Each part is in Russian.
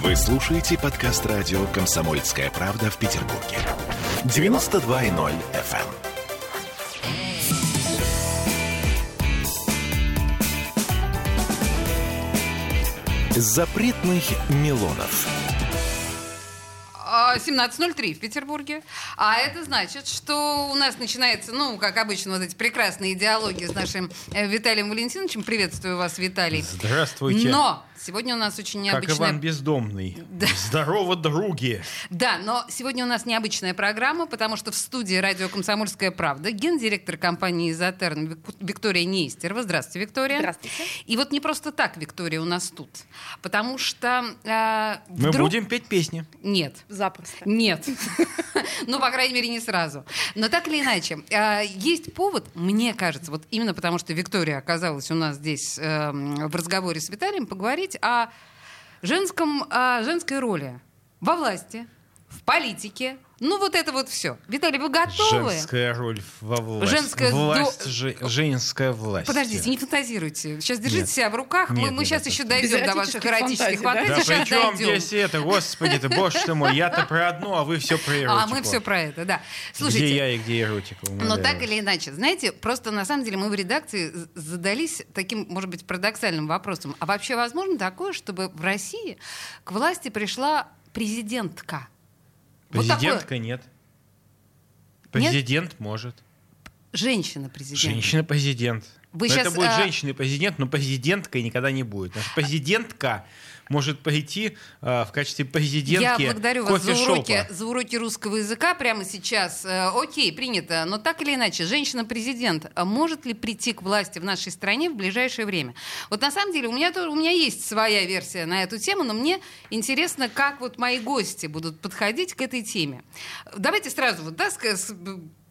Вы слушаете подкаст радио «Комсомольская правда» в Петербурге. 92.0 FM. Запретный Милонов. 17.03 в Петербурге. А это значит, что у нас начинается, как обычно, вот эти прекрасные диалоги с нашим Виталием Валентиновичем. Приветствую вас, Виталий. Здравствуйте. Но сегодня у нас очень необычная... Как Иван Бездомный. Да. Здорово, други. Да, но сегодня у нас необычная программа, потому что в студии радио «Комсомольская правда» гендиректор компании «Изотерм» Виктория Нестерова. Здравствуйте, Виктория. Здравствуйте. И вот не просто так Виктория у нас тут, потому что... Мы будем петь песни. Нет. Запросто. Нет. По крайней мере, не сразу. Но так или иначе, есть повод, мне кажется, вот именно потому, что Виктория оказалась у нас здесь в разговоре с Виталием, поговорить о женской роли во власти, в политике. Вот это все. Виталий, вы готовы? Женская роль во власти. Женская власть. Подождите, не фантазируйте. Сейчас держите себя в руках. Мы сейчас еще дойдем до ваших эротических фантазий. Да причем здесь это, господи, ты, боже ты мой, я-то про одно, а вы все про эротику. А мы все про это, да. Слушайте. Где я и где эротику. Но так или иначе, знаете, просто на самом деле мы в редакции задались таким, может быть, парадоксальным вопросом. А вообще возможно такое, чтобы в России к власти пришла президентка? Президентка нет. Президент может. Женщина-президент. Женщина-президент. Это будет женщина-президент, но президенткой никогда не будет. Наша президентка может прийти в качестве президентки кофешопа. Я благодарю вас за уроки русского языка прямо сейчас. Окей, принято. Но так или иначе, женщина-президент может ли прийти к власти в нашей стране в ближайшее время? Вот на самом деле у меня есть своя версия на эту тему, но мне интересно, как вот мои гости будут подходить к этой теме. Давайте сразу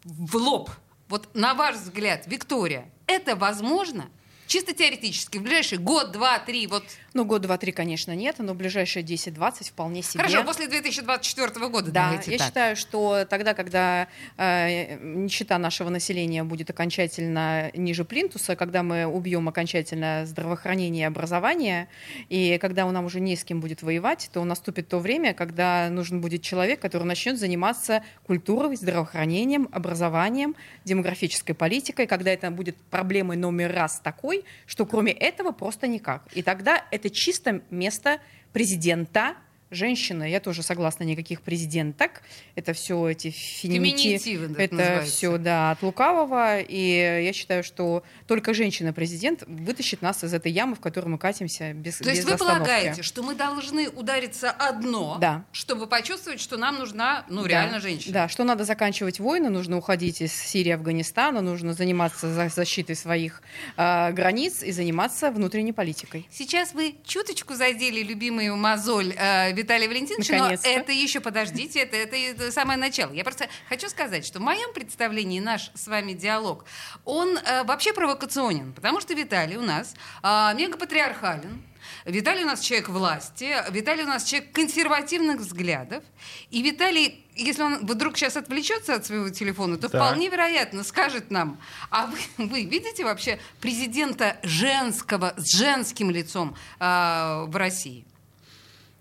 в лоб. Вот на ваш взгляд, Виктория, это возможно? Чисто теоретически, в ближайшие год, два, три, вот... Год, два, три, конечно, нет, но в ближайшие 10-20 вполне себе. Хорошо, после 2024 года, да, давайте так. Я считаю, что тогда, когда нищета нашего населения будет окончательно ниже плинтуса, когда мы убьем окончательно здравоохранение и образование, и когда нам уже не с кем будет воевать, то наступит то время, когда нужен будет человек, который начнет заниматься культурой, здравоохранением, образованием, демографической политикой, когда это будет проблемой номер раз такой, что кроме этого просто никак. И тогда это чисто место президента, женщина. Я тоже согласна, никаких президенток. Это все эти феминитивы. Это все, от лукавого. И я считаю, что только женщина-президент вытащит нас из этой ямы, в которой мы катимся без остановки. То есть вы полагаете, что мы должны удариться одно, чтобы почувствовать, что нам нужна, реально женщина? Да, что надо заканчивать войны, нужно уходить из Сирии, Афганистана, нужно заниматься защитой своих границ и заниматься внутренней политикой. Сейчас вы чуточку задели любимую мозоль Виталий Валентинович, наконец-то. Но это еще, подождите, это самое начало. Я просто хочу сказать, что в моем представлении наш с вами диалог, он вообще провокационен, потому что Виталий у нас мегапатриархален, Виталий у нас человек власти, Виталий у нас человек консервативных взглядов, и Виталий, если он вдруг сейчас отвлечется от своего телефона, то вполне вероятно скажет нам, а вы видите вообще президента женского, с женским лицом в России?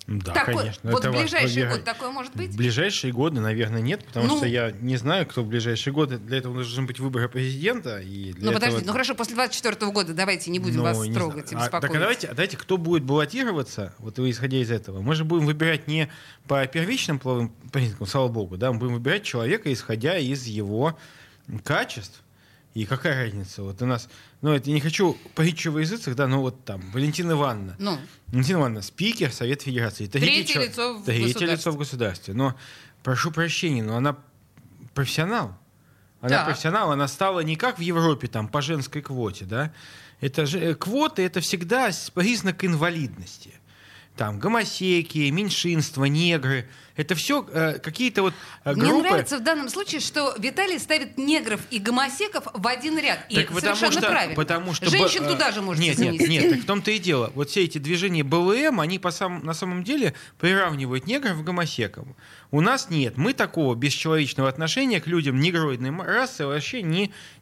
Да, так, конечно. Вот в ближайший год такое может быть? В ближайшие годы, наверное, нет, потому что я не знаю, кто в ближайшие годы. Для этого должны быть выборы президента. И для подождите, хорошо, после 24 года давайте не будем вас трогать и беспокоить. Так давайте, кто будет баллотироваться, вот исходя из этого, мы же будем выбирать не по первичным половым признакам, слава богу, мы будем выбирать человека, исходя из его качеств. И какая разница? Вот у нас, я не хочу притчу во языцах, Валентина Ивановна. Валентина Ивановна, спикер Совета Федерации. Третье лицо в государстве. Но, прошу прощения, она профессионал. Она стала не как в Европе, по женской квоте, Это же, квоты — это всегда признак инвалидности. Гомосеки, меньшинства, негры. Это все какие-то вот группы. Мне нравится в данном случае, что Виталий ставит негров и гомосеков в один ряд. И так совершенно правильно. Женщин туда же можно занести. Нет, так в том-то и дело. Вот все эти движения БЛМ, они на самом деле приравнивают негров к гомосекам. У нас нет. Мы такого бесчеловечного отношения к людям негроидной расы вообще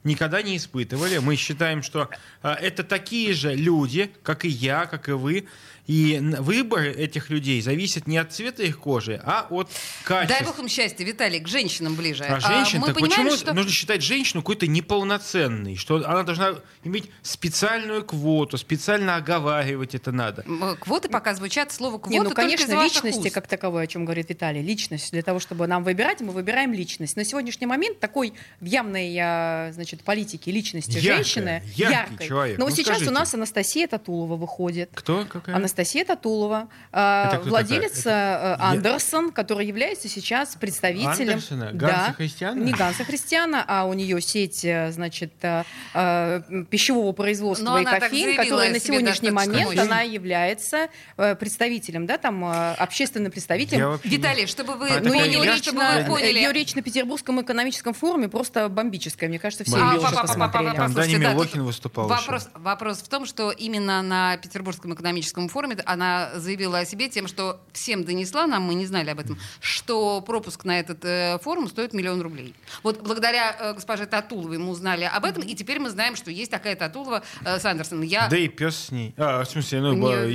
никогда не испытывали. Мы считаем, что это такие же люди, как и я, как и вы. И выбор этих людей зависит не от цвета их кожи, а от качества. Дай бог им счастья, Виталий, к женщинам ближе. А женщин, так почему что... нужно считать женщину какой-то неполноценной? Что она должна иметь специальную квоту, специально оговаривать это надо. Квоты пока звучат, слово квота. Не, ну, конечно, личности как таковой, о чем говорит Виталий. Личность. Для того, чтобы нам выбирать, мы выбираем личность. На сегодняшний момент такой в явной, значит, политике личности женщины. Яркий человек. Но ну, сейчас скажите. У нас Анастасия Татулова выходит. Кто? Какая? Анастасия Татулова, владелец Андерсон, который является сейчас представителем... Андерсона? Ганса Христиана? Не Ганса Христиана, а у нее сеть, значит, пищевого производства и кофеин, которая на сегодняшний момент, она является представителем, да, там, общественным представителем. Виталий, чтобы вы поняли... Ее речь на Петербургском экономическом форуме просто бомбическая, мне кажется, все ее уже посмотрели. Там Даня Милохин выступал еще. Вопрос в том, что именно на Петербургском экономическом форуме она заявила о себе тем, что всем донесла, нам мы не знали об этом, что пропуск на этот форум стоит 1 миллион рублей. Вот благодаря госпоже Татуловой мы узнали об этом, и теперь мы знаем, что есть такая Татулова с Андерсоном. Да и пес с ней. А, в смысле,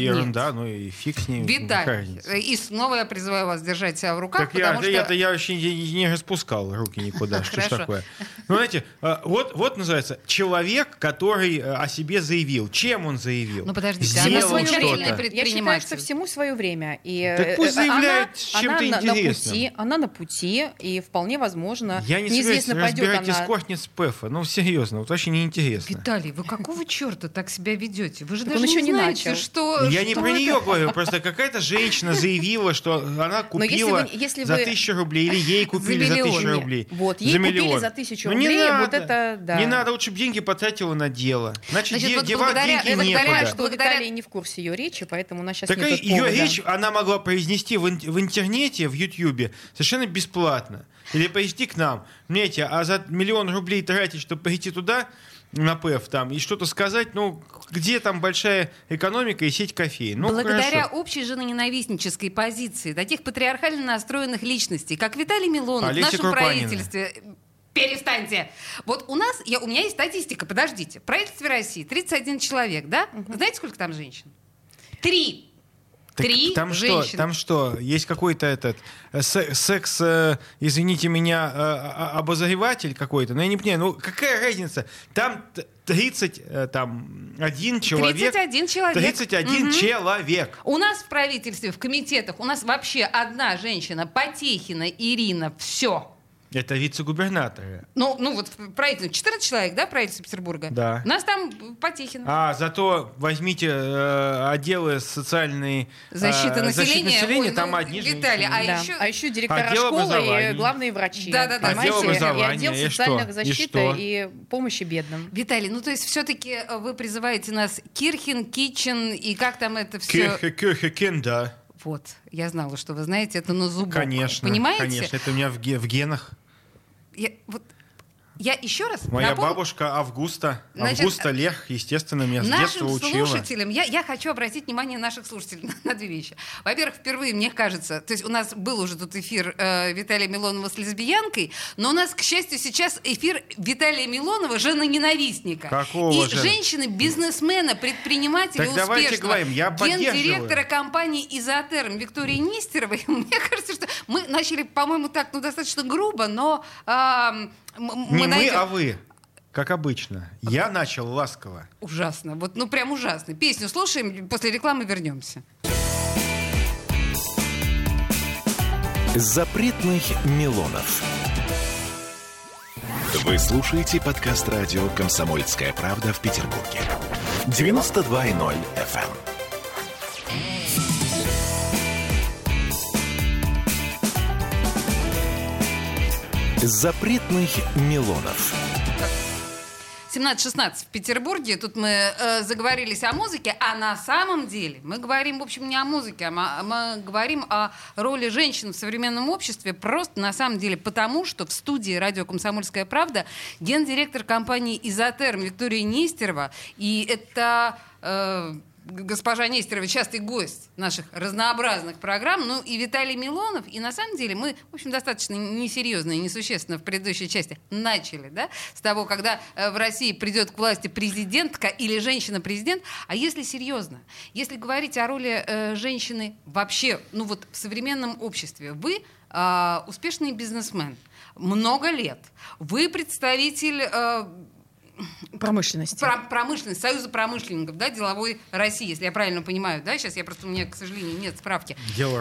ерунда, и фиг с ней. Виталий, и снова я призываю вас держать себя в руках, так потому что... Я вообще не распускал руки никуда, что ж такое. Ну, знаете, вот называется человек, который о себе заявил. Чем он заявил? Ну, подождите, она свою я считаю, что всему свое время. И так пусть заявляет, чем-то интересным. Она на пути, и вполне возможно, неизвестно, пойдет она... Я не собираюсь разбирать эскортниц ПЭФа. Ну, серьезно, вот вообще неинтересно. Виталий, вы какого черта так себя ведете? Вы же так даже не знаете, начал. Что... Я что не про нее говорю, просто какая-то женщина заявила, что она купила за 1000 рублей, или ей купили за 1000 рублей. Вот, ей купили за 1000 рублей, вот это... Не надо, лучше бы деньги потратила на дело. Значит, девать деньги некуда. Виталий не в курсе ее речи, поэтому у нас сейчас нет повода. Ее речь она могла произнести в интернете, в Ютьюбе, совершенно бесплатно. Или пойти к нам. Знаете, а за 1 миллион рублей тратить, чтобы пойти туда, на ПЭФ там, и что-то сказать, где там большая экономика и сеть кофеин. Благодаря общей женоненавистнической позиции таких патриархально настроенных личностей, как Виталий Милонов в нашем правительстве... Перестаньте. Вот у меня есть статистика, подождите. В правительстве России 31 человек, да? Угу. Знаете, сколько там женщин? 3. Так 3 там женщины. Там что? Есть какой-то секс, извините меня, обозреватель какой-то? Я не понимаю, какая разница? Там 31 человек. Человек. У нас в правительстве, в комитетах, у нас вообще одна женщина, Потехина, Ирина, все. Это вице-губернаторы. Вот правительство. 14 человек, да, правительство Петербурга? Да. У нас там Потехин. А, зато возьмите отделы социальной защиты населения там одни же. Виталий, а еще директора школы и главные врачи. Да. Отдел образования. И отдел социальных защиты и помощи бедным. Виталий, то есть все-таки вы призываете нас Кирхен, Кичин и как там это все... Кирхен, да. Вот, я знала, что вы знаете это на зубок. Конечно, понимаете? Конечно, это у меня в генах. Я еще раз моя бабушка Августа. Значит, Августа Лех, естественно, меня с детства учила. Слушателям, я хочу обратить внимание наших слушателей на 2 вещи. Во-первых, впервые, мне кажется, то есть у нас был уже тут эфир Виталия Милонова с лесбиянкой, но у нас, к счастью, сейчас эфир Виталия Милонова, женоненавистника. Какого же? И женщины-бизнесмена, предпринимателя успешного. Так давайте говорим, я поддерживаю. Гендиректора компании «Изотерм» Виктории Нестеровой. Мне кажется, что мы начали, по-моему, так, достаточно грубо, но... Мы, а вы. Как обычно. Я начал ласково. Ужасно. Вот, прям ужасно. Песню слушаем, после рекламы вернемся. Запретных Милонов. Вы слушаете подкаст радио «Комсомольская правда» в Петербурге. 92.0 FM. Запретных Милонов. 17-16 в Петербурге. Тут мы заговорились о музыке, а на самом деле мы говорим, в общем, не о музыке, а мы говорим о роли женщин в современном обществе просто на самом деле потому, что в студии радио «Комсомольская правда» гендиректор компании «Изотерм» Виктория Нестерова. И это... госпожа Нестерова, частый гость наших разнообразных программ, ну и Виталий Милонов. И на самом деле мы, в общем, достаточно несерьезно и несущественно в предыдущей части начали, да, с того, когда в России придет к власти президентка или женщина-президент. А если серьезно, если говорить о роли женщины вообще, ну вот в современном обществе, вы успешный бизнесмен, много лет, вы представитель... Промышленность, Союза промышленников, да, деловой России, если я правильно понимаю, да, сейчас я просто, у меня, к сожалению, нет справки. Дел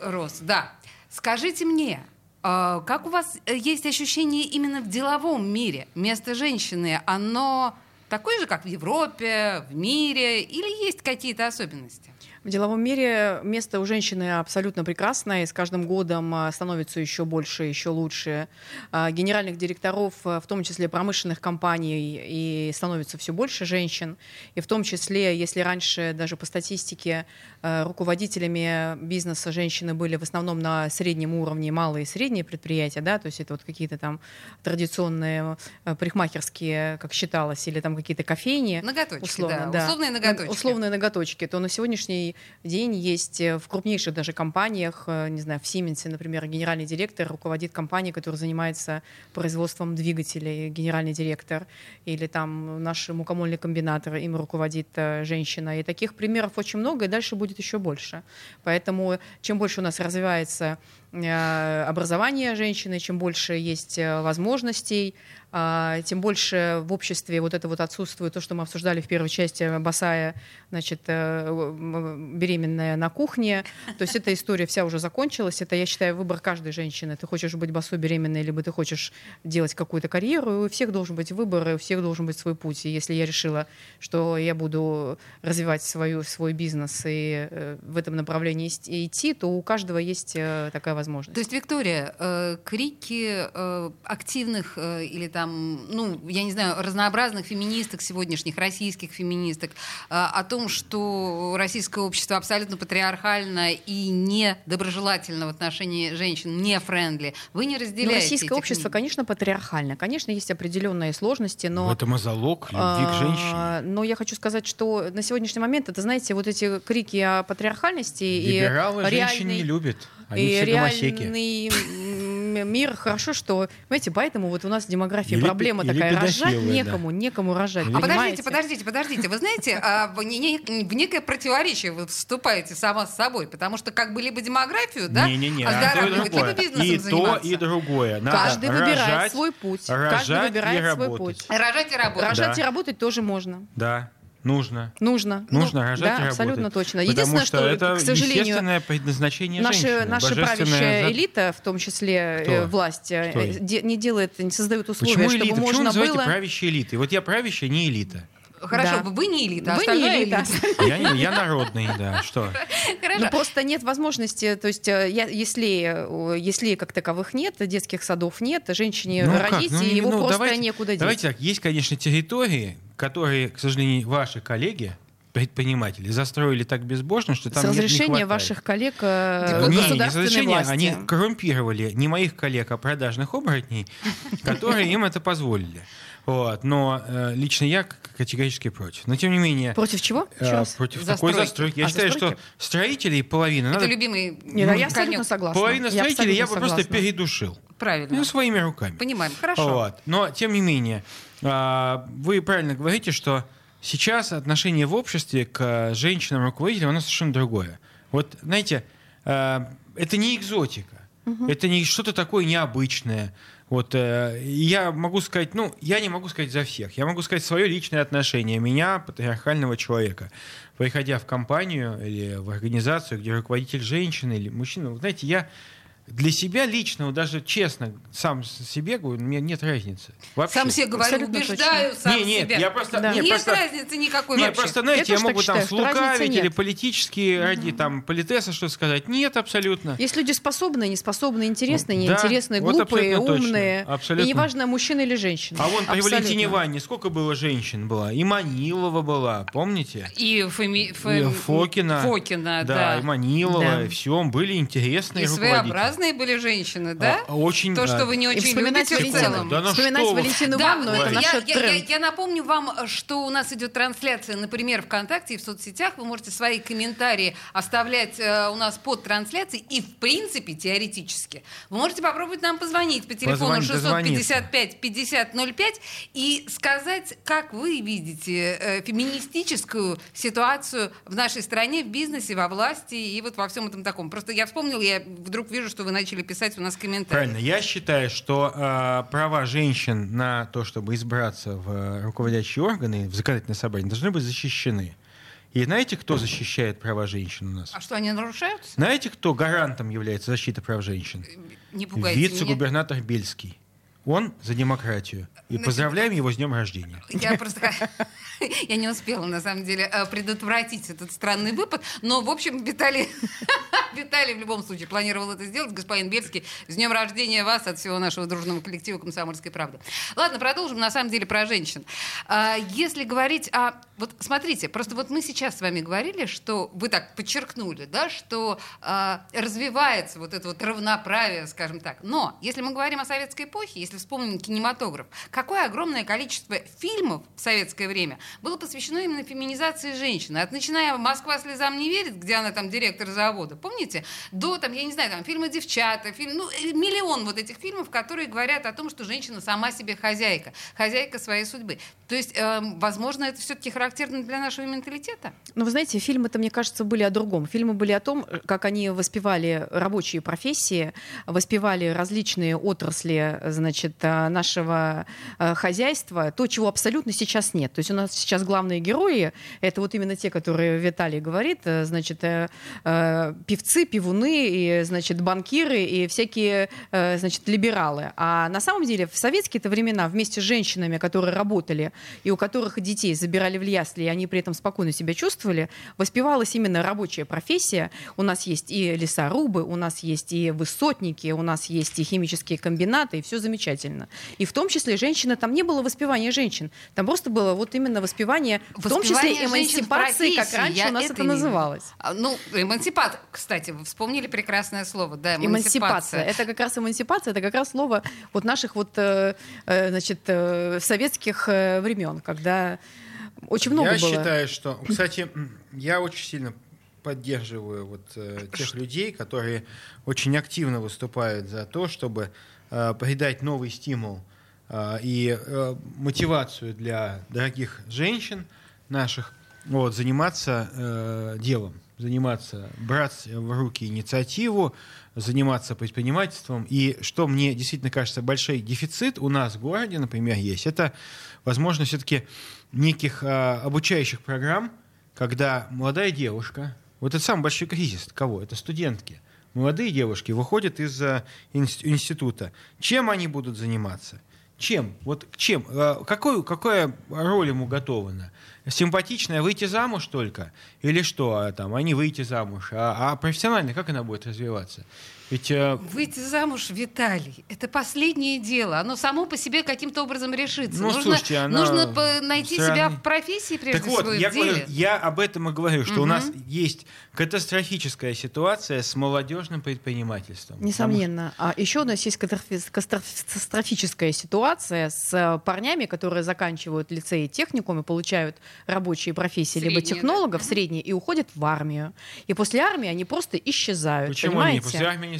рос, да. Скажите мне, как у вас есть ощущение именно в деловом мире? Место женщины, оно такое же, как в Европе, в мире, или есть какие-то особенности? В деловом мире место у женщины абсолютно прекрасное, и с каждым годом становится еще больше, еще лучше. Генеральных директоров, в том числе промышленных компаний, и становится все больше женщин. И в том числе, если раньше даже по статистике руководителями бизнеса женщины были в основном на среднем уровне, малые и средние предприятия, да, то есть это вот какие-то там традиционные парикмахерские, как считалось, или там какие-то кофейни. Ноготочки, условно, да. Условные ноготочки. Условные ноготочки. То на сегодняшний день есть в крупнейших даже компаниях, не знаю, в Siemens, например, генеральный директор руководит компанией, которая занимается производством двигателей, генеральный директор, или там наш мукомольный комбинатор, им руководит женщина. И таких примеров очень много, и дальше будет еще больше. Поэтому чем больше у нас развивается образование женщины, чем больше есть возможностей, тем больше в обществе вот это вот отсутствует, то, что мы обсуждали в первой части, босая, значит, беременная на кухне. То есть эта история вся уже закончилась. Это, я считаю, выбор каждой женщины. Ты хочешь быть босой, беременной, либо ты хочешь делать какую-то карьеру. И у всех должен быть выбор, и у всех должен быть свой путь. И если я решила, что я буду развивать свой бизнес и в этом направлении идти, то у каждого есть такая возможность. То есть, Виктория, крики активных или там, ну, я не знаю, разнообразных феминисток сегодняшних, российских феминисток, о том, что российское общество абсолютно патриархально и недоброжелательно в отношении женщин, не френдли. Вы не разделяете. Но российское общество, конечно, патриархально. Конечно, есть определенные сложности, но... Это залог любви к женщине. Но я хочу сказать, что на сегодняшний момент, это, знаете, вот эти крики о патриархальности... Либералы и женщин не любят. Они все гомосеки. Мир, хорошо, что, знаете, поэтому вот у нас демография, проблема такая, рожать некому, да. Некому рожать. А подождите, вы знаете, в некое противоречие вы вступаете сама с собой, потому что как бы либо демографию, да, оздоравливать, либо бизнесом и заниматься. И то, и другое. Надо каждый выбирает свой путь. Рожать и работать. Рожать и работать тоже можно. Да. Нужно рожать и работать. Да, абсолютно точно. Единственное, что это, к сожалению, естественное предназначение женщины. Наша правящая элита, в том числе власть, не создает условия, чтобы элита? Можно было... Почему называете правящей элитой? Вот я правящая, не элита. Хорошо, да. Вы не элита, остальная элита. Я народный, да. Что? Ну, просто нет возможности, то есть если как таковых нет, детских садов нет, женщине родить, его просто некуда деть. Давайте так, есть, конечно, территории, которые, к сожалению, ваши коллеги, предприниматели, застроили так безбожно, что там нет, не хватает. С разрешения ваших коллег государственной власти. Они коррумпировали не моих коллег, а продажных оборотней, которые им это позволили. Вот, но лично я категорически против. Но тем не менее... Против чего? Против такой застройки. Я считаю, что строителей половина... Это любимый... Я абсолютно согласна. Половина строителей я бы просто передушил. Правильно. Ну, своими руками. Понимаем, хорошо. Вот. Но тем не менее, вы правильно говорите, что сейчас отношение в обществе к женщинам-руководителям, оно совершенно другое. Вот, знаете, это не экзотика. Угу. Это не что-то такое необычное. Вот, я могу сказать, я не могу сказать за всех. Я могу сказать свое личное отношение меня, патриархального человека. Приходя в компанию или в организацию, где руководитель женщина или мужчина, знаете, я Для себя личного, даже честно, сам себе говорю, у меня нет разницы. Вообще. Сам себе говорю, убеждаю точно. Сам себя. Я просто, да. Разницы никакой вообще. Просто, знаете, я могу там слукавить или политические, ради там политеса что сказать. Нет, абсолютно. Есть люди способные, неспособные, интересные, неинтересные, да, глупые, вот умные. Абсолютно. И неважно, мужчина или женщина. А вон при Валентине Ивановне сколько было женщин было? И Манилова была, помните? И Фокина. Фокина, да. И Манилова, да. И все. Были интересные руководители. Разные были женщины, да? Очень, то, что вы не очень любите в целом. Да, вспоминать Валентину Ивановну, это наш тренд. Я напомню вам, что у нас идет трансляция, например, ВКонтакте и в соцсетях. Вы можете свои комментарии оставлять у нас под трансляцией. И, в принципе, теоретически, вы можете попробовать нам позвонить по телефону 655-5005 и сказать, как вы видите феминистическую ситуацию в нашей стране, в бизнесе, во власти и вот во всем этом таком. Просто я вспомнила, я вдруг вижу, что вы начали писать у нас комментарии. Правильно. Я считаю, что права женщин на то, чтобы избраться в руководящие органы, в законодательное собрание, должны быть защищены. И знаете, кто защищает права женщин у нас? А что, они нарушаются? Знаете, кто гарантом является защиты прав женщин? Не пугайте меня. Вице-губернатор Бельский. Он за демократию. И поздравляем его с днем рождения. Я просто... Я не успела, на самом деле, предотвратить этот странный выпад. Но, в общем, Виталий в любом случае планировал это сделать. Господин Бельский, с днем рождения вас от всего нашего дружного коллектива «Комсомольской правды». Ладно, продолжим, на самом деле, про женщин. Если говорить о... Вот смотрите, просто вот мы сейчас с вами говорили, что вы так подчеркнули, да, что развивается вот это вот равноправие, скажем так. Но если мы говорим о советской эпохе, если вспомним кинематограф, какое огромное количество фильмов в советское время было посвящено именно феминизации женщины. От начиная «Москва слезам не верит», где она там директор завода, помните? До, там, я не знаю, там, фильма «Девчата», миллион вот этих фильмов, которые говорят о том, что женщина сама себе хозяйка, хозяйка своей судьбы. То есть, возможно, это все-таки характерно для нашего менталитета? Ну, вы знаете, фильмы-то, мне кажется, были о другом. Фильмы были о том, как они воспевали рабочие профессии, воспевали различные отрасли, значит, нашего хозяйства, то, чего абсолютно сейчас нет. То есть у нас сейчас главные герои, это вот именно те, которые Виталий говорит, значит, певцы, пивуны, и, значит, банкиры и всякие, значит, либералы. А на самом деле в советские-то времена вместе с женщинами, которые работали и у которых детей забирали в ясли, и они при этом спокойно себя чувствовали, воспевалась именно рабочая профессия. У нас есть и лесорубы, у нас есть и высотники, у нас есть и химические комбинаты, и все замечательно. И в том числе женщина, там не было воспевания женщин, там просто было вот именно воспевание, в том числе эмансипации, как раньше у нас это называлось. Ну, эмансипат, кстати, вы вспомнили прекрасное слово, да, эмансипация. Эмансипация, это как раз слово вот наших вот, значит, советских времен, когда очень много было. Я считаю, что... Кстати, я очень сильно поддерживаю вот тех людей, которые очень активно выступают за то, чтобы придать новый стимул и мотивацию для дорогих женщин наших вот, заниматься делом, заниматься, брать в руки инициативу, заниматься предпринимательством. И что мне действительно кажется, большой дефицит у нас в городе, например, есть, это, возможно, все-таки неких обучающих программ, когда молодая девушка, вот это самый большой кризис, кого? Это студентки. Молодые девушки выходят из института. Чем они будут заниматься? Чем? Вот чем? Какая роль ему уготована? Симпатичная выйти замуж только? Или что? Там, они выйти замуж. А профессионально как она будет развиваться? Ведь, выйти замуж, Виталий, это последнее дело. Оно само по себе каким-то образом решится. Ну, нужно найти себя в профессии, прежде всего, в деле. Говорю, я об этом и говорю, что у нас есть катастрофическая ситуация с молодежным предпринимательством. Несомненно. Потому... А еще у нас есть катастрофическая ситуация с парнями, которые заканчивают лицей и техникум и получают рабочие профессии, средние, либо технологов, да? Средние, и уходят в армию. И после армии они просто исчезают. Почему понимаете? Они после армии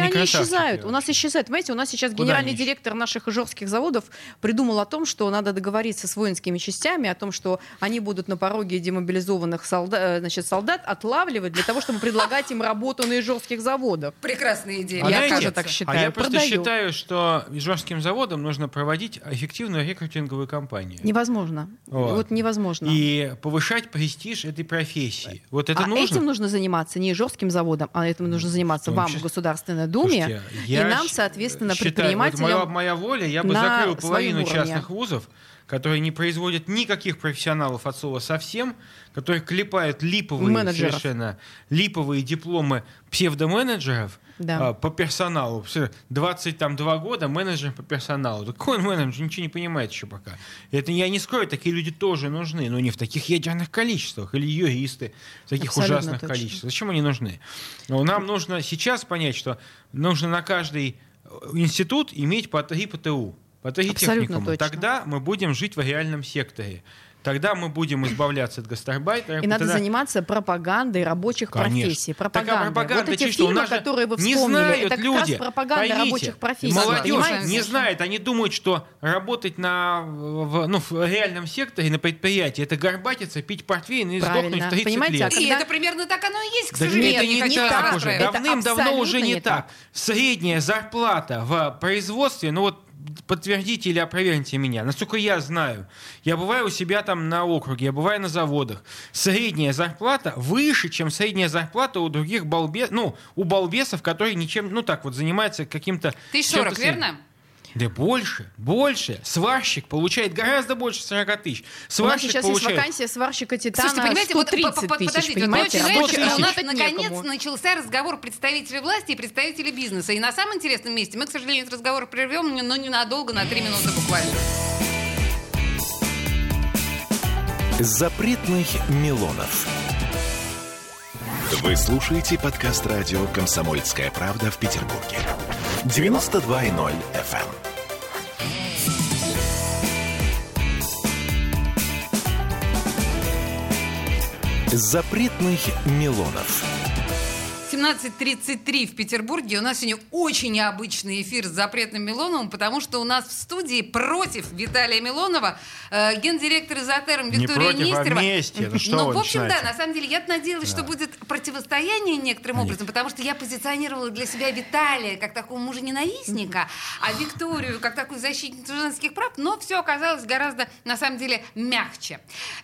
Они исчезают. У нас исчезают. Понимаете, у нас сейчас генеральный директор наших ижорских заводов придумал о том, что надо договориться с воинскими частями, о том, что они будут на пороге демобилизованных солдат отлавливать для того, чтобы предлагать им работу на ижорских заводах. Прекрасная идея. Я тоже так считаю. Я просто считаю, что ижорским заводам заводам нужно проводить эффективную рекрутинговую кампанию. Невозможно. Вот невозможно. И повышать престиж этой профессии. Вот это нужно. Этим нужно заниматься не жестким заводом, а этим нужно заниматься вам в Государственной Думе. Слушайте, и нам, соответственно, предпринимателям. Вот моя воля, я бы закрыл половину частных вузов, которые не производят никаких профессионалов от слова совсем, которые клепают совершенно липовые дипломы псевдоменеджеров по персоналу. 22 года менеджер по персоналу. Такой менеджер ничего не понимает еще пока. Это я не скрою, такие люди тоже нужны, но не в таких ядерных количествах. Или юристы в таких абсолютно ужасных количествах. Зачем они нужны? Но нам нужно сейчас понять, что нужно на каждый институт иметь по 3 ПТУ. Абсолютно. Тогда мы будем жить в реальном секторе. Тогда мы будем избавляться от гастарбайтеров. И надо заниматься пропагандой рабочих профессий. Пропаганда. Вот эти фильмы, которые вы вспомнили, не знают это люди. Как раз пропаганда рабочих профессий. Молодежь не знает. Они думают, что работать в реальном секторе, на предприятии, это горбатиться, пить портвейн и сдохнуть в 30 лет. И это примерно так оно и есть, к сожалению. Это не так уже. Давным-давно уже не так. Средняя зарплата в производстве, подтвердите или опроверните меня. Насколько я знаю, я бываю у себя там на округе, я бываю на заводах. Средняя зарплата выше, чем средняя зарплата у других балбесов, у балбесов, которые ничем, занимаются каким-то... 1040, верно? Да больше. Сварщик получает гораздо больше 40 тысяч. У нас сейчас есть вакансия сварщика «Титана». Слушайте, 130 тысяч, понимаете? У нас наконец начался разговор представителей власти и представителей бизнеса. И на самом интересном месте мы, к сожалению, этот разговор прервем, но ненадолго, на 3 минуты буквально. Запретных Милонов. Вы слушаете подкаст радио «Комсомольская правда» в Петербурге. 92.0 FM. Запретных Милонов. 17:33 в Петербурге. У нас сегодня очень необычный эфир с Запретным Милоновым, потому что у нас в студии против Виталия Милонова гендиректор Изотерм Виктория Нестерова. На самом деле, я-то надеялась, что будет противостояние некоторым образом, потому что я позиционировала для себя Виталия как такого мужа-ненавистника, а Викторию как такую защитницу женских прав, но все оказалось гораздо, на самом деле, мягче.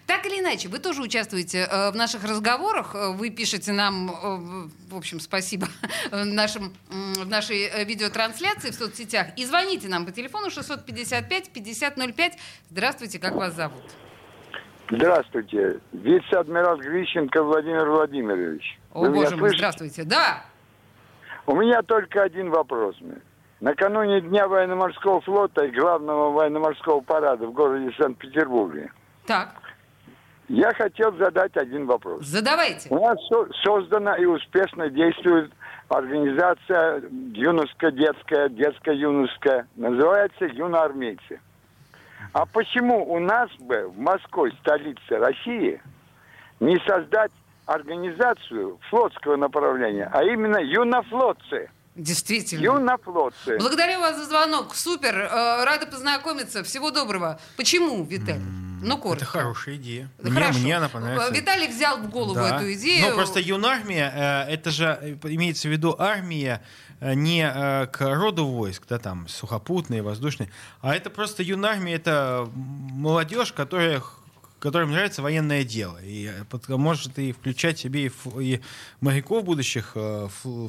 Так или иначе, вы тоже участвуете в наших разговорах, вы пишете нам... В общем, спасибо в нашей видеотрансляции в соцсетях. И звоните нам по телефону 655-5005. Здравствуйте, как вас зовут? Здравствуйте. Вице-адмирал Грищенко Владимир Владимирович. О, боже мой, здравствуйте. Да. У меня только один вопрос. Накануне Дня военно-морского флота и главного военно-морского парада в городе Санкт-Петербурге. Так. Я хотел задать один вопрос. Задавайте. У нас создана и успешно действует организация детско-юношеская, называется «Юноармейцы». А почему у нас бы в Москве, столице России, не создать организацию флотского направления, а именно «Юнофлотцы»? Действительно. «Юнофлотцы». Благодарю вас за звонок. Супер. Рада познакомиться. Всего доброго. Почему, Виталий? Коротко. Это хорошая идея. Мне она понравилась. Виталий взял в голову эту идею. Просто юнармия, это же имеется в виду армия не к роду войск, сухопутные, воздушные, а это просто юнармия, это молодежь, которым нравится военное дело. И может и включать себе и моряков будущих,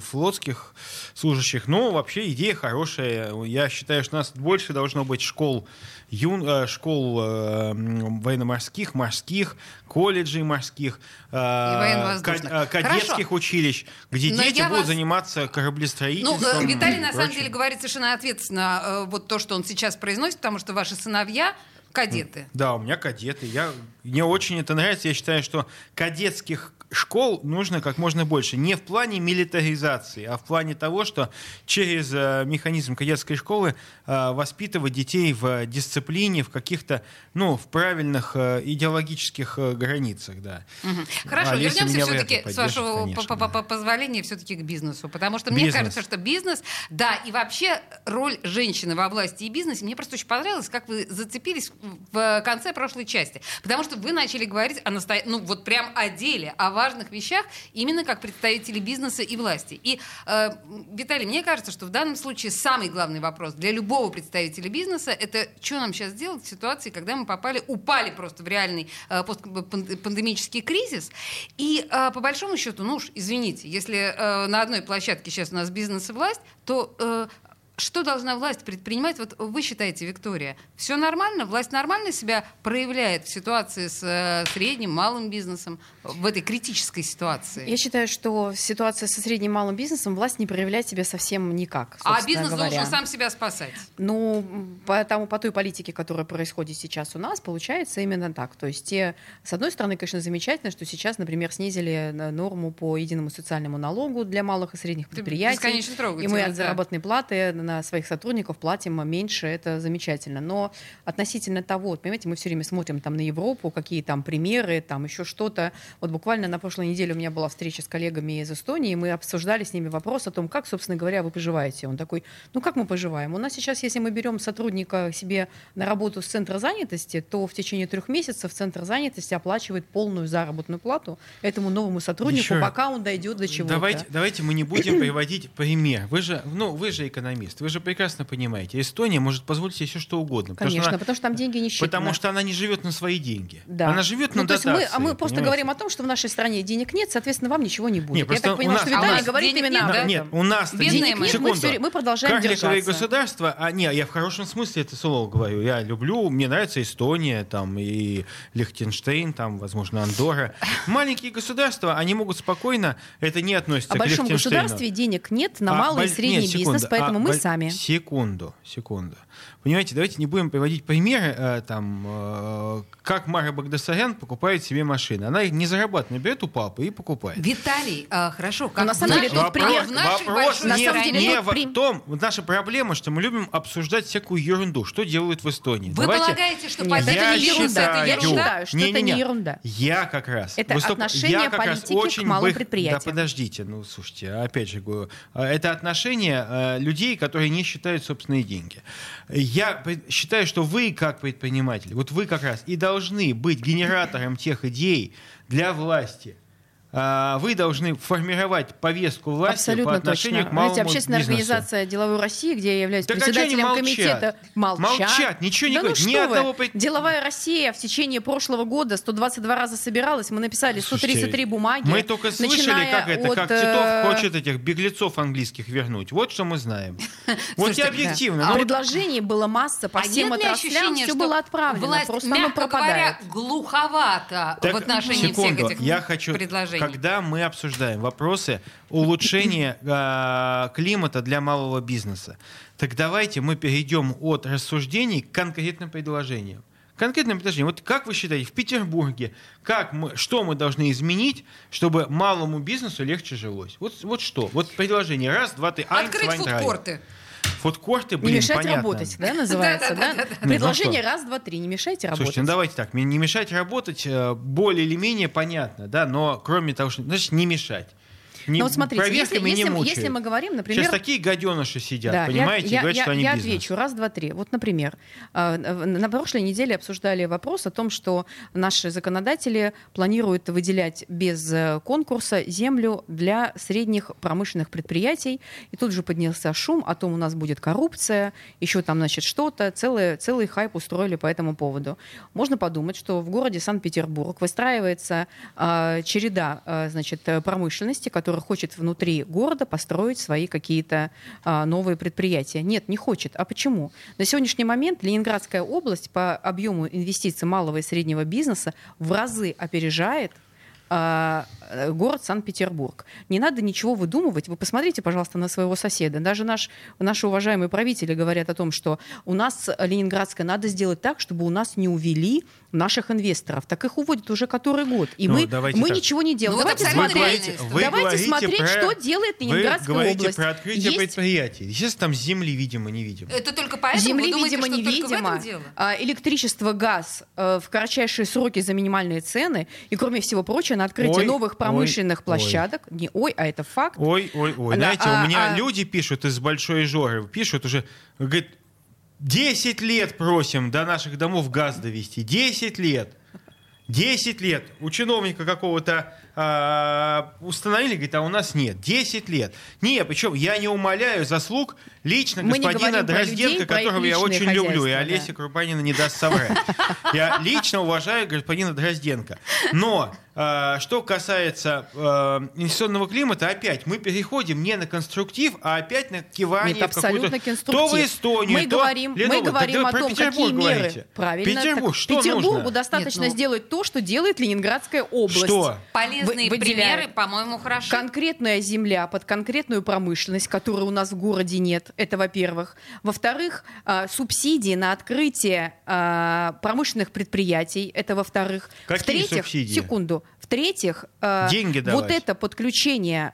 флотских служащих. Но вообще идея хорошая. Я считаю, что у нас больше должно быть школ военно-морских, морских, колледжей морских, кадетских училищ, где дети будут заниматься кораблестроительством. Виталий, на самом деле, говорит совершенно ответственно то, что он сейчас произносит, потому что ваши сыновья кадеты. Да, у меня кадеты. Мне очень это нравится. Я считаю, что кадетских школ нужно как можно больше. Не в плане милитаризации, а в плане того, что через механизм кадетской школы воспитывать детей в дисциплине, в каких-то, в правильных идеологических границах. Да. Угу. Хорошо, вернемся все-таки, с вашего позволения, все-таки к бизнесу. Потому что мне кажется, что бизнес, и вообще роль женщины во власти и бизнесе, мне просто очень понравилось, как вы зацепились в конце прошлой части. Потому что вы начали говорить о прям о деле, о важных вещах именно как представители бизнеса и власти. И, Виталий, мне кажется, что в данном случае самый главный вопрос для любого представителя бизнеса — это что нам сейчас делать в ситуации, когда мы упали просто в реальный постпандемический кризис. И по большому счету, извините, если на одной площадке сейчас у нас бизнес и власть, то что должна власть предпринимать? Вот вы считаете, Виктория, все нормально? Власть нормально себя проявляет в ситуации с средним, малым бизнесом, в этой критической ситуации? Я считаю, что ситуация со средним, малым бизнесом власть не проявляет себя совсем никак, собственно говоря. А бизнес должен сам себя спасать? По той политике, которая происходит сейчас у нас, получается именно так. То есть, с одной стороны, конечно, замечательно, что сейчас, например, снизили норму по единому социальному налогу для малых и средних предприятий. Бесконечно трогать. И мы от заработной платы на своих сотрудников платим меньше, это замечательно. Но относительно того, понимаете, мы все время смотрим на Европу, какие там примеры, там еще что-то. Вот буквально на прошлой неделе у меня была встреча с коллегами из Эстонии, и мы обсуждали с ними вопрос о том, как, собственно говоря, вы поживаете. Он такой, как мы поживаем? У нас сейчас, если мы берем сотрудника себе на работу с центра занятости, то в течение 3 месяцев центр занятости оплачивает полную заработную плату этому новому сотруднику, пока он дойдет до чего-то. Давайте мы не будем приводить пример. Вы же экономист. Вы же прекрасно понимаете, Эстония может позволить себе все что угодно. Конечно, потому что там деньги не считаны. Потому что она не живет на свои деньги. Да. Она живет на дотации. Мы просто говорим о том, что в нашей стране денег нет, соответственно, вам ничего не будет. Я так понимаю, что Виталий говорит именно об этом. Нет, у нас денег нет, мы продолжаем держаться. Карликовые государства, я в хорошем смысле это слово говорю, я люблю, мне нравится Эстония, и Лихтенштейн, возможно, Андорра. Маленькие государства, они могут спокойно, это не относится к Лихтенштейну. В большом государстве денег нет на малый и средний бизнес, поэтому мы сами. Секунду. Понимаете, давайте не будем приводить примеры, как Мара Багдасарян покупает себе машины. Она их не зарабатывает, берет у папы и покупает. Виталий, хорошо. Как на самом деле тут пример в нашей большой стране. Наша проблема, что мы любим обсуждать всякую ерунду, что делают в Эстонии. Вы полагаете, что это не ерунда? Я считаю, что это не ерунда. Я как раз. Это отношение политики к малым предприятиям. Да подождите, слушайте, опять же говорю. Это отношение людей, которые не считают собственные деньги. Я считаю, что вы, как предприниматели, вы как раз и должны быть генератором тех идей для власти. Вы должны формировать повестку власти абсолютно по отношению к малому бизнесу. Общественная организация «Деловой России», где я являюсь председателем комитета, молчат, ничего не говорят. «Деловая Россия» в течение прошлого года 122 раза собиралась, мы написали 133 бумаги. Мы только слышали, как Титов хочет этих беглецов английских вернуть. Вот что мы знаем. Вот и объективно. Предложений было масса, по всем отраслям все было отправлено. Власть, мягко говоря, глуховато в отношении всех этих предложений. Когда мы обсуждаем вопросы улучшения климата для малого бизнеса, так давайте мы перейдем от рассуждений к конкретным предложениям. Вот как вы считаете, в Петербурге, что мы должны изменить, чтобы малому бизнесу легче жилось? Вот что? Вот предложение. Раз, два, три. Открыть фудкорты. Фудкорты, не мешать работать, называется, да? Предложение раз, два, три, не мешайте работать. Слушайте, давайте так, не мешать работать, более или менее понятно, да, но кроме того, что, значит, не мешать. Но смотрите, если мы говорим, например... Сейчас такие гаденыши сидят, да, понимаете, и говорят, что они бизнес. Я отвечу, раз, два, три. Вот, например, на прошлой неделе обсуждали вопрос о том, что наши законодатели планируют выделять без конкурса землю для средних промышленных предприятий. И тут же поднялся шум о том, у нас будет коррупция, еще что-то. Целый хайп устроили по этому поводу. Можно подумать, что в городе Санкт-Петербург выстраивается череда промышленности, который хочет внутри города построить свои какие-то новые предприятия. Нет, не хочет. А почему? На сегодняшний момент Ленинградская область по объему инвестиций малого и среднего бизнеса в разы опережает город Санкт-Петербург. Не надо ничего выдумывать. Вы посмотрите, пожалуйста, на своего соседа. Даже наши уважаемые правители говорят о том, что у нас, Ленинградская, надо сделать так, чтобы у нас не увели наших инвесторов. Так их уводят уже который год. И мы ничего не делаем. Давайте смотреть, что делает Ленинградская область. Вы говорите про открытие предприятий. Естественно, там земли, видимо, не видим. Это только поэтому земли, вы думаете, видимо, что не только в этом дело? Электричество, газ в кратчайшие сроки за минимальные цены. И, кроме всего прочего, на открытие новых промышленных площадок. Это факт. Знаете, у меня люди пишут из Большой Жоры, пишут уже, говорят, 10 лет просим до наших домов газ довести. 10 лет. 10 лет у чиновника какого-то установили, говорит, а у нас нет. 10 лет. Нет, причем я не умаляю заслуг лично господина Дрозденко, которого я очень люблю, и Олеся Крупанина не даст соврать. Я лично уважаю господина Дрозденко. Но что касается инвестиционного климата, опять мы переходим не на конструктив, а опять на кивание. Нет, абсолютно конструктив. То в Эстонию, мы то говорим, мы говорим о том, какие меры. Правильно. Петербург, что Петербургу нужно? Достаточно сделать то, что делает Ленинградская область. Что? Полезные примеры, по-моему, хорошо. Конкретная земля под конкретную промышленность, которой у нас в городе нет. Это, во-первых. Во-вторых, субсидии на открытие промышленных предприятий. Это, во-вторых. Какие субсидии? Секунду. В-третьих, вот это подключение,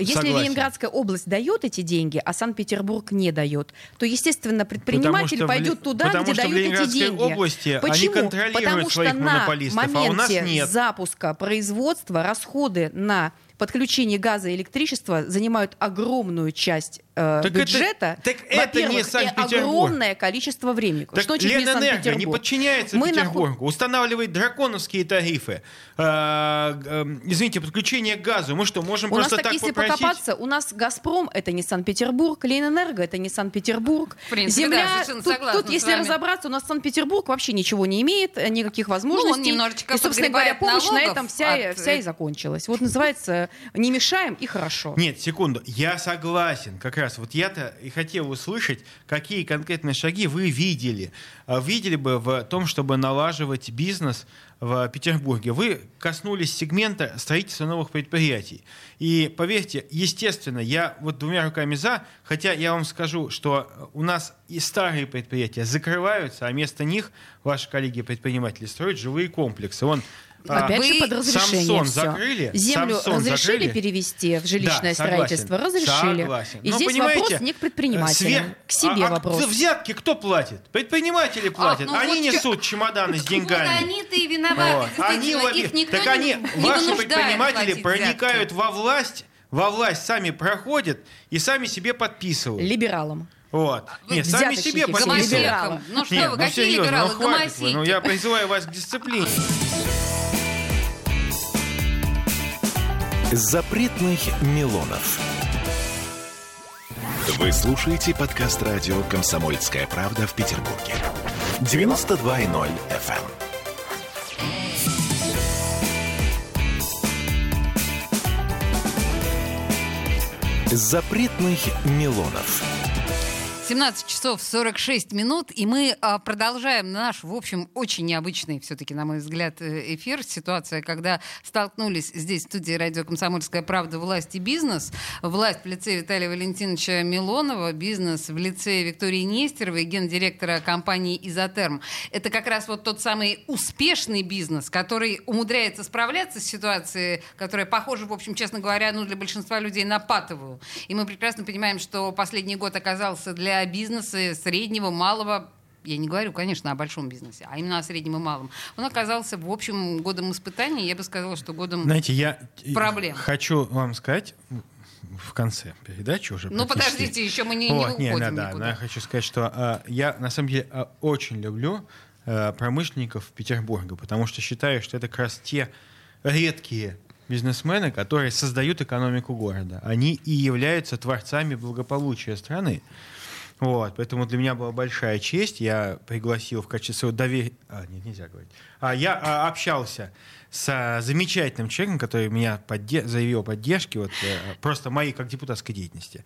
если Ленинградская область дает эти деньги, а Санкт-Петербург не дает, то, естественно, предприниматель пойдет туда, где дают эти деньги. Области, почему? Они контролируют потому своих что монополистов, на моменте запуска, производства, расходы на подключение газа и электричества занимают огромную часть бюджета, во-первых, и огромное количество времени. Так Ленэнерго не подчиняется Петербургу, устанавливает драконовские тарифы. Извините, подключение к газу. Мы что, можем у просто нас так если попросить? Покопаться, у нас «Газпром» — это не Санкт-Петербург, «Ленэнерго» — это не Санкт-Петербург. В принципе, земля, да, тут если разобраться, у нас Санкт-Петербург вообще ничего не имеет, никаких возможностей. Ну, он немножечко и, собственно говоря, помощь на этом вся и закончилась. Вот называется «Не мешаем» и «Хорошо». Нет, секунду, я согласен, как раз. Вот я-то и хотел услышать, какие конкретные шаги вы видели. Видели бы в том, чтобы налаживать бизнес в Петербурге. Вы коснулись сегмента строительства новых предприятий. И поверьте, естественно, я вот двумя руками за, хотя я вам скажу, что у нас и старые предприятия закрываются, а вместо них ваши коллеги-предприниматели строят жилые комплексы. Опять же, под разрешение Самсон все. Закрыли, землю Самсон разрешили закрыли. Перевести в жилищное строительство? Разрешили. Согласен. И но здесь вопрос не к предпринимателям, к себе вопрос. За взятки кто платит? Предприниматели платят. Они несут чемоданы с деньгами. Они-то и виноваты. Ваши предприниматели проникают во власть сами проходят и сами себе подписывают. Либералам. Вот. Нет, сами себе подписывают. Ну что вы, какие либералы? Гомосеки. Ну я призываю вас к дисциплине. Запретных Милонов. Вы слушаете подкаст радио «Комсомольская правда» в Петербурге. 92.0 FM. Запретных Милонов. 17 часов 46 минут, и мы продолжаем наш, в общем, очень необычный, все-таки, на мой взгляд, эфир. Ситуация, когда столкнулись здесь, в студии радио «Комсомольская правда», власть и бизнес. Власть в лице Виталия Валентиновича Милонова, бизнес в лице Виктории Нестеровой, гендиректора компании «Изотерм». Это как раз вот тот самый успешный бизнес, который умудряется справляться с ситуацией, которая похожа, в общем, честно говоря, для большинства людей на патовую. И мы прекрасно понимаем, что последний год оказался для бизнеса среднего, малого, я не говорю, конечно, о большом бизнесе, а именно о среднем и малом, он оказался, в общем, годом испытаний, я бы сказала, что годом проблем. Знаете, я хочу вам сказать в конце передачи уже. Ну, подождите, еще мы не уходим никуда. Я хочу сказать, что я, на самом деле, очень люблю промышленников Петербурга, потому что считаю, что это как раз те редкие бизнесмены, которые создают экономику города. Они и являются творцами благополучия страны. Вот, поэтому для меня была большая честь. Я пригласил в качестве своего я общался с замечательным человеком, который меня заявил о поддержке просто моей как депутатской деятельности.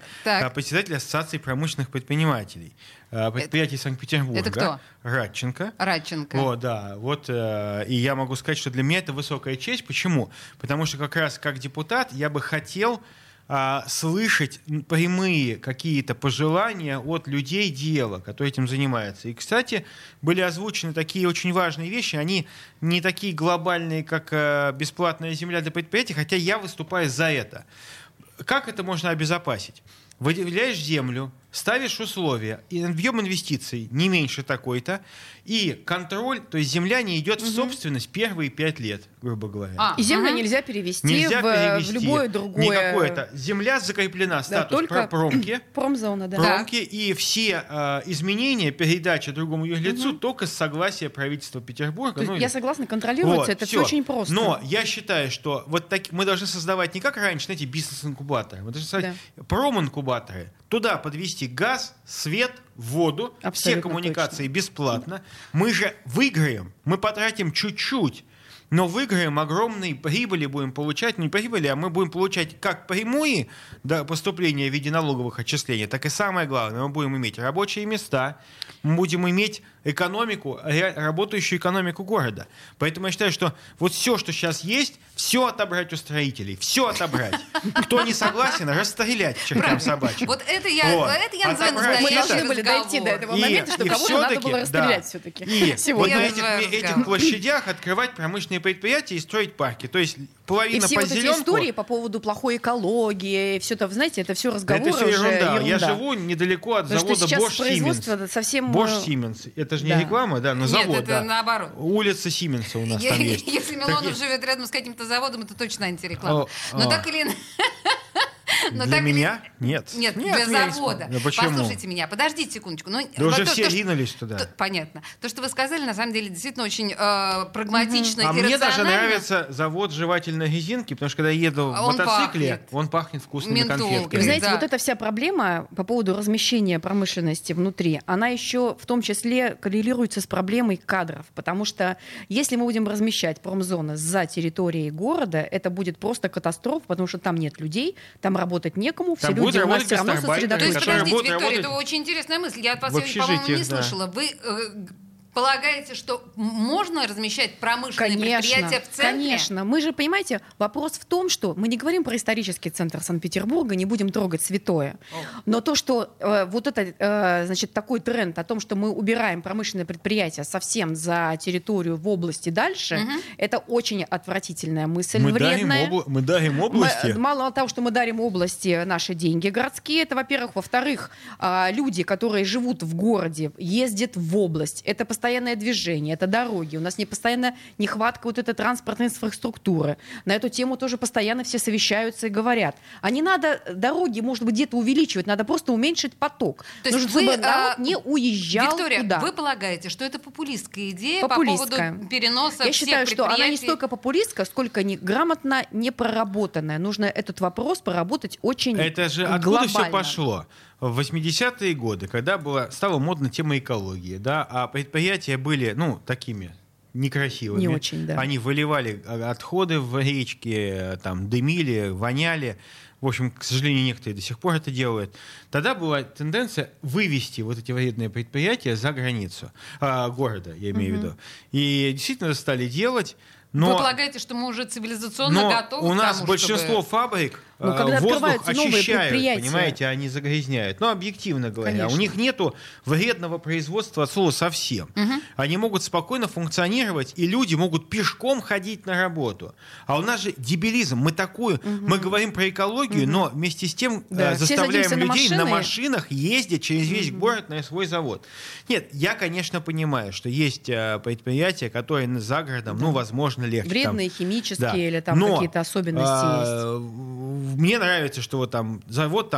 Председатель Ассоциации промышленных предпринимателей. Предприятий Санкт-Петербурга. Это кто? Радченко. И я могу сказать, что для меня это высокая честь. Почему? Потому что как раз как депутат я бы хотел слышать прямые какие-то пожелания от людей дела, которые этим занимаются. И, кстати, были озвучены такие очень важные вещи. Они не такие глобальные, как бесплатная земля для предприятий, хотя я выступаю за это. Как это можно обезопасить? Выделяешь землю, ставишь условия, объем инвестиций не меньше такой-то, и контроль, то есть земля не идет в собственность первые 5 лет, грубо говоря. И землю нельзя перевести в любое другое. Никакое-то. Земля закреплена, статус промки. Промзона, да. Промки, и все изменения, передача другому юрлицу только с согласия правительства Петербурга. Ну, я согласна, контролируется, вот, это все очень просто. Но я считаю, что вот так, мы должны создавать не как раньше, знаете, бизнес-инкубаторы, мы должны создавать пром-инкубаторы, туда подвести газ, свет, воду, абсолютно все коммуникации бесплатно. Мы же выиграем, мы потратим чуть-чуть, но выиграем огромные прибыли, будем получать, не прибыли, а мы будем получать как прямые поступления в виде налоговых отчислений, так и самое главное, мы будем иметь рабочие места, мы будем иметь экономику, работающую экономику города. Поэтому я считаю, что вот все, что сейчас есть, все отобрать у строителей, все отобрать. Кто не согласен, расстрелять к чертям собачьим. Вот это я называю настоящий разговор. Мы должны были дойти до этого момента, что кого-то надо было расстрелять все-таки. И вот на этих площадях открывать промышленные предприятия и строить парки. То есть половина по зеленку. И все вот эти истории по поводу плохой экологии, все это, знаете, это все разговоры уже. Это все ерунда. Я живу недалеко от завода Bosch-Siemens. Bosch-Siemens. Это же не реклама, да, но завод. Нет, это наоборот. Улица Сименса у нас там есть. Если Милонов живет рядом с каким-то заводом, это точно антиреклама. Но так или иначе... Для меня? Нет. Нет, для завода. Послушайте меня, подождите секундочку. Да уже все ринулись туда. Понятно. То, что вы сказали, на самом деле, действительно очень прагматично и рационально. А мне даже нравится завод жевательной резинки, потому что, когда я еду в мотоцикле, он пахнет вкусными конфетками. Вы знаете, вот эта вся проблема по поводу размещения промышленности внутри, она еще в том числе коррелируется с проблемой кадров, потому что если мы будем размещать промзоны за территорией города, это будет просто катастрофа, потому что там нет людей, там работать некому, все люди у нас все равно сосредоточены. То есть, подождите, Виктория, это очень интересная мысль. Я от вас сегодня, по-моему, не слышала. Вы полагаете, что можно размещать промышленные предприятия в центре? Конечно. Мы же, понимаете, вопрос в том, что мы не говорим про исторический центр Санкт-Петербурга, не будем трогать святое. Но то, что вот это, значит, такой тренд о том, что мы убираем промышленные предприятия совсем за территорию в области дальше, это очень отвратительная мысль, мы вредная. Мы дарим области? Мало того, что мы дарим области наши деньги городские, это, во-первых. Во-вторых, люди, которые живут в городе, ездят в область. Это постоянно движение, это дороги. У нас постоянно нехватка вот этой транспортной инфраструктуры. На эту тему тоже постоянно все совещаются и говорят. А не надо дороги, может быть, где-то увеличивать, надо просто уменьшить поток. То есть чтобы народ не уезжал Виктория, туда. Вы полагаете, что это популистская идея по поводу переноса Я считаю, что она не столько популистская, сколько грамотно не проработанная. Нужно этот вопрос проработать очень глобально. Это же откуда все пошло? В 80-е годы, когда стала модна тема экологии, да, а предприятия были, такими некрасивыми. Не очень, да. Они выливали отходы в речки, там, дымили, воняли. В общем, к сожалению, некоторые до сих пор это делают. Тогда была тенденция вывести вот эти вредные предприятия за границу города, я имею в виду. И действительно стали делать. Вы полагаете, что мы уже цивилизационно готовы? У нас большинство фабрик воздух очищают, понимаете, они загрязняют. Объективно говоря, конечно. У них нету вредного производства от слова совсем. Они могут спокойно функционировать, и люди могут пешком ходить на работу. А у нас же дебилизм. Мы говорим про экологию, но вместе с тем заставляем людей на машинах ездить через весь город на свой завод. Нет, я, конечно, понимаю, что есть предприятия, которые за городом, возможно, легче. Вредные, химические или какие-то особенности есть. Мне нравится, что завод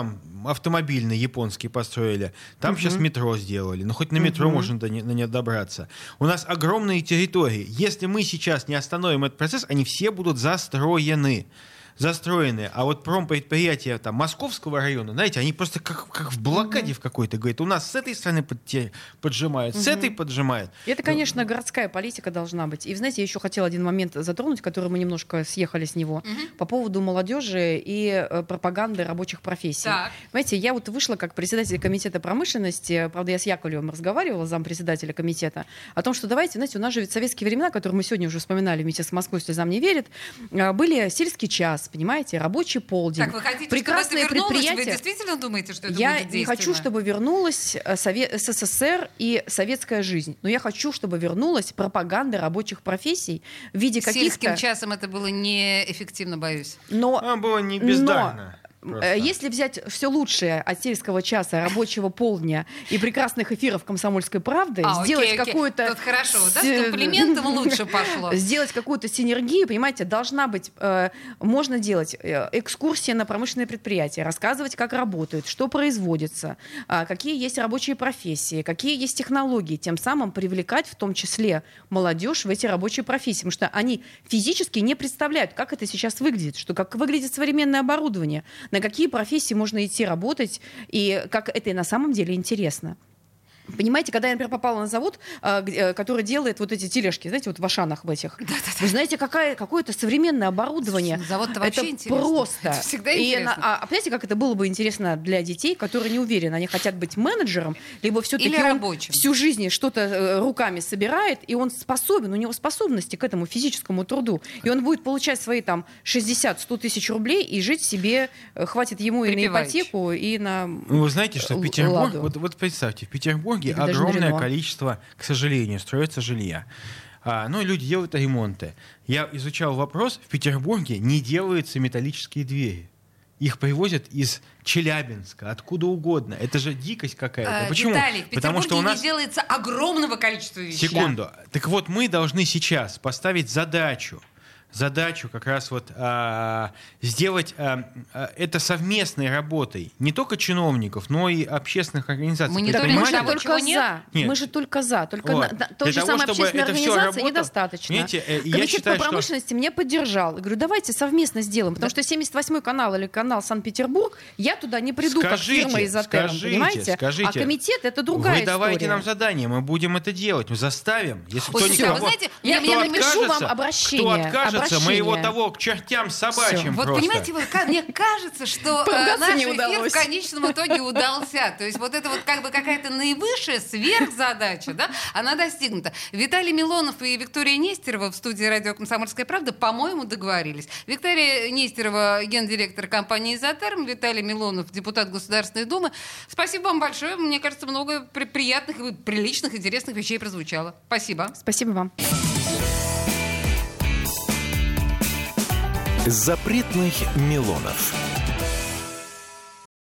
автомобильный японский построили. Там сейчас метро сделали. Но хоть на метро можно на нее добраться. У нас огромные территории. Если мы сейчас не остановим этот процесс, они все будут застроены. А вот промпредприятия Московского района, знаете, они просто как в блокаде в какой-то, говорят, у нас с этой стороны поджимают, с этой поджимают. Это, конечно, городская политика должна быть. И, знаете, я еще хотела один момент затронуть, который мы немножко съехали с него, по поводу молодежи и пропаганды рабочих профессий. Так. Понимаете, я вышла как председатель комитета промышленности, правда, я с Яковлевым разговаривала, зампредседателя комитета, о том, что давайте, знаете, у нас же ведь советские времена, которые мы сегодня уже вспоминали вместе с Москвой, если зам не верит, были сельский час, понимаете, рабочий полдень. Так, вы хотите, прекрасные чтобы это предприятия. Вы действительно думаете, что это будет действенно? Я не хочу, чтобы вернулась СССР и советская жизнь. Но я хочу, чтобы вернулась пропаганда рабочих профессий в виде каких-то... Сельским часом это было неэффективно, боюсь. Но... Оно было не бездарно. Просто. Если взять все лучшее от сельского часа, рабочего полдня и прекрасных эфиров «Комсомольской правды», сделать какую-то... Тут хорошо, да, с комплиментом лучше пошло. Сделать какую-то синергию, понимаете, должна быть... Можно делать экскурсии на промышленные предприятия, рассказывать, как работают, что производится, какие есть рабочие профессии, какие есть технологии, тем самым привлекать в том числе молодежь в эти рабочие профессии, потому что они физически не представляют, как это сейчас выглядит, что как выглядит современное оборудование, на какие профессии можно идти работать, и как это и на самом деле интересно. Понимаете, когда я, например, попала на завод, который делает вот эти тележки, знаете, вот в Ашанах в этих. Да-да-да. Вы знаете, какое-то современное оборудование. Завод-то вообще это интересно. Просто. Это всегда интересно. Понимаете, как это было бы интересно для детей, которые не уверены, они хотят быть менеджером, либо все-таки он всю жизнь что-то руками собирает, и он способен, у него способности к этому физическому труду. И он будет получать свои там 60-100 тысяч рублей и жить себе, хватит ему и на ипотеку, и на Вы знаете, что в Петербурге, вот представьте, в Петербурге огромное количество, к сожалению, строится жилья. Люди делают ремонты. Я изучал вопрос, в Петербурге не делаются металлические двери. Их привозят из Челябинска, откуда угодно. Это же дикость какая-то. Почему? Виталий, в Петербурге потому что у нас... не делается огромного количества вещей. Секунду. Так вот, мы должны сейчас поставить задачу как раз сделать это совместной работой не только чиновников, но и общественных организаций. Мы не только за. Только вот. Той же самой общественной организации недостаточно. Видите, Комитет по промышленности меня поддержал. Я говорю, давайте совместно сделаем, потому что 78-й канал или канал Санкт-Петербург, я туда не приду как фирма Изотерм, понимаете? А комитет — это другая история. Вы давайте нам задание, мы будем это делать, мы заставим. Если кто никого... Вы знаете, я напишу вам обращение. Мы его к чертям собачьим просто. Вот понимаете, мне кажется, что наш эфир в конечном итоге удался. То есть вот это вот как бы какая-то наивысшая сверхзадача, да, она достигнута. Виталий Милонов и Виктория Нестерова в студии радио «Комсомольская правда», по-моему, договорились. Виктория Нестерова, гендиректор компании «Изотерм», Виталий Милонов, депутат Государственной Думы. Спасибо вам большое. Мне кажется, много приятных, приличных, интересных вещей прозвучало. Спасибо. Спасибо вам. Запретных Милонов.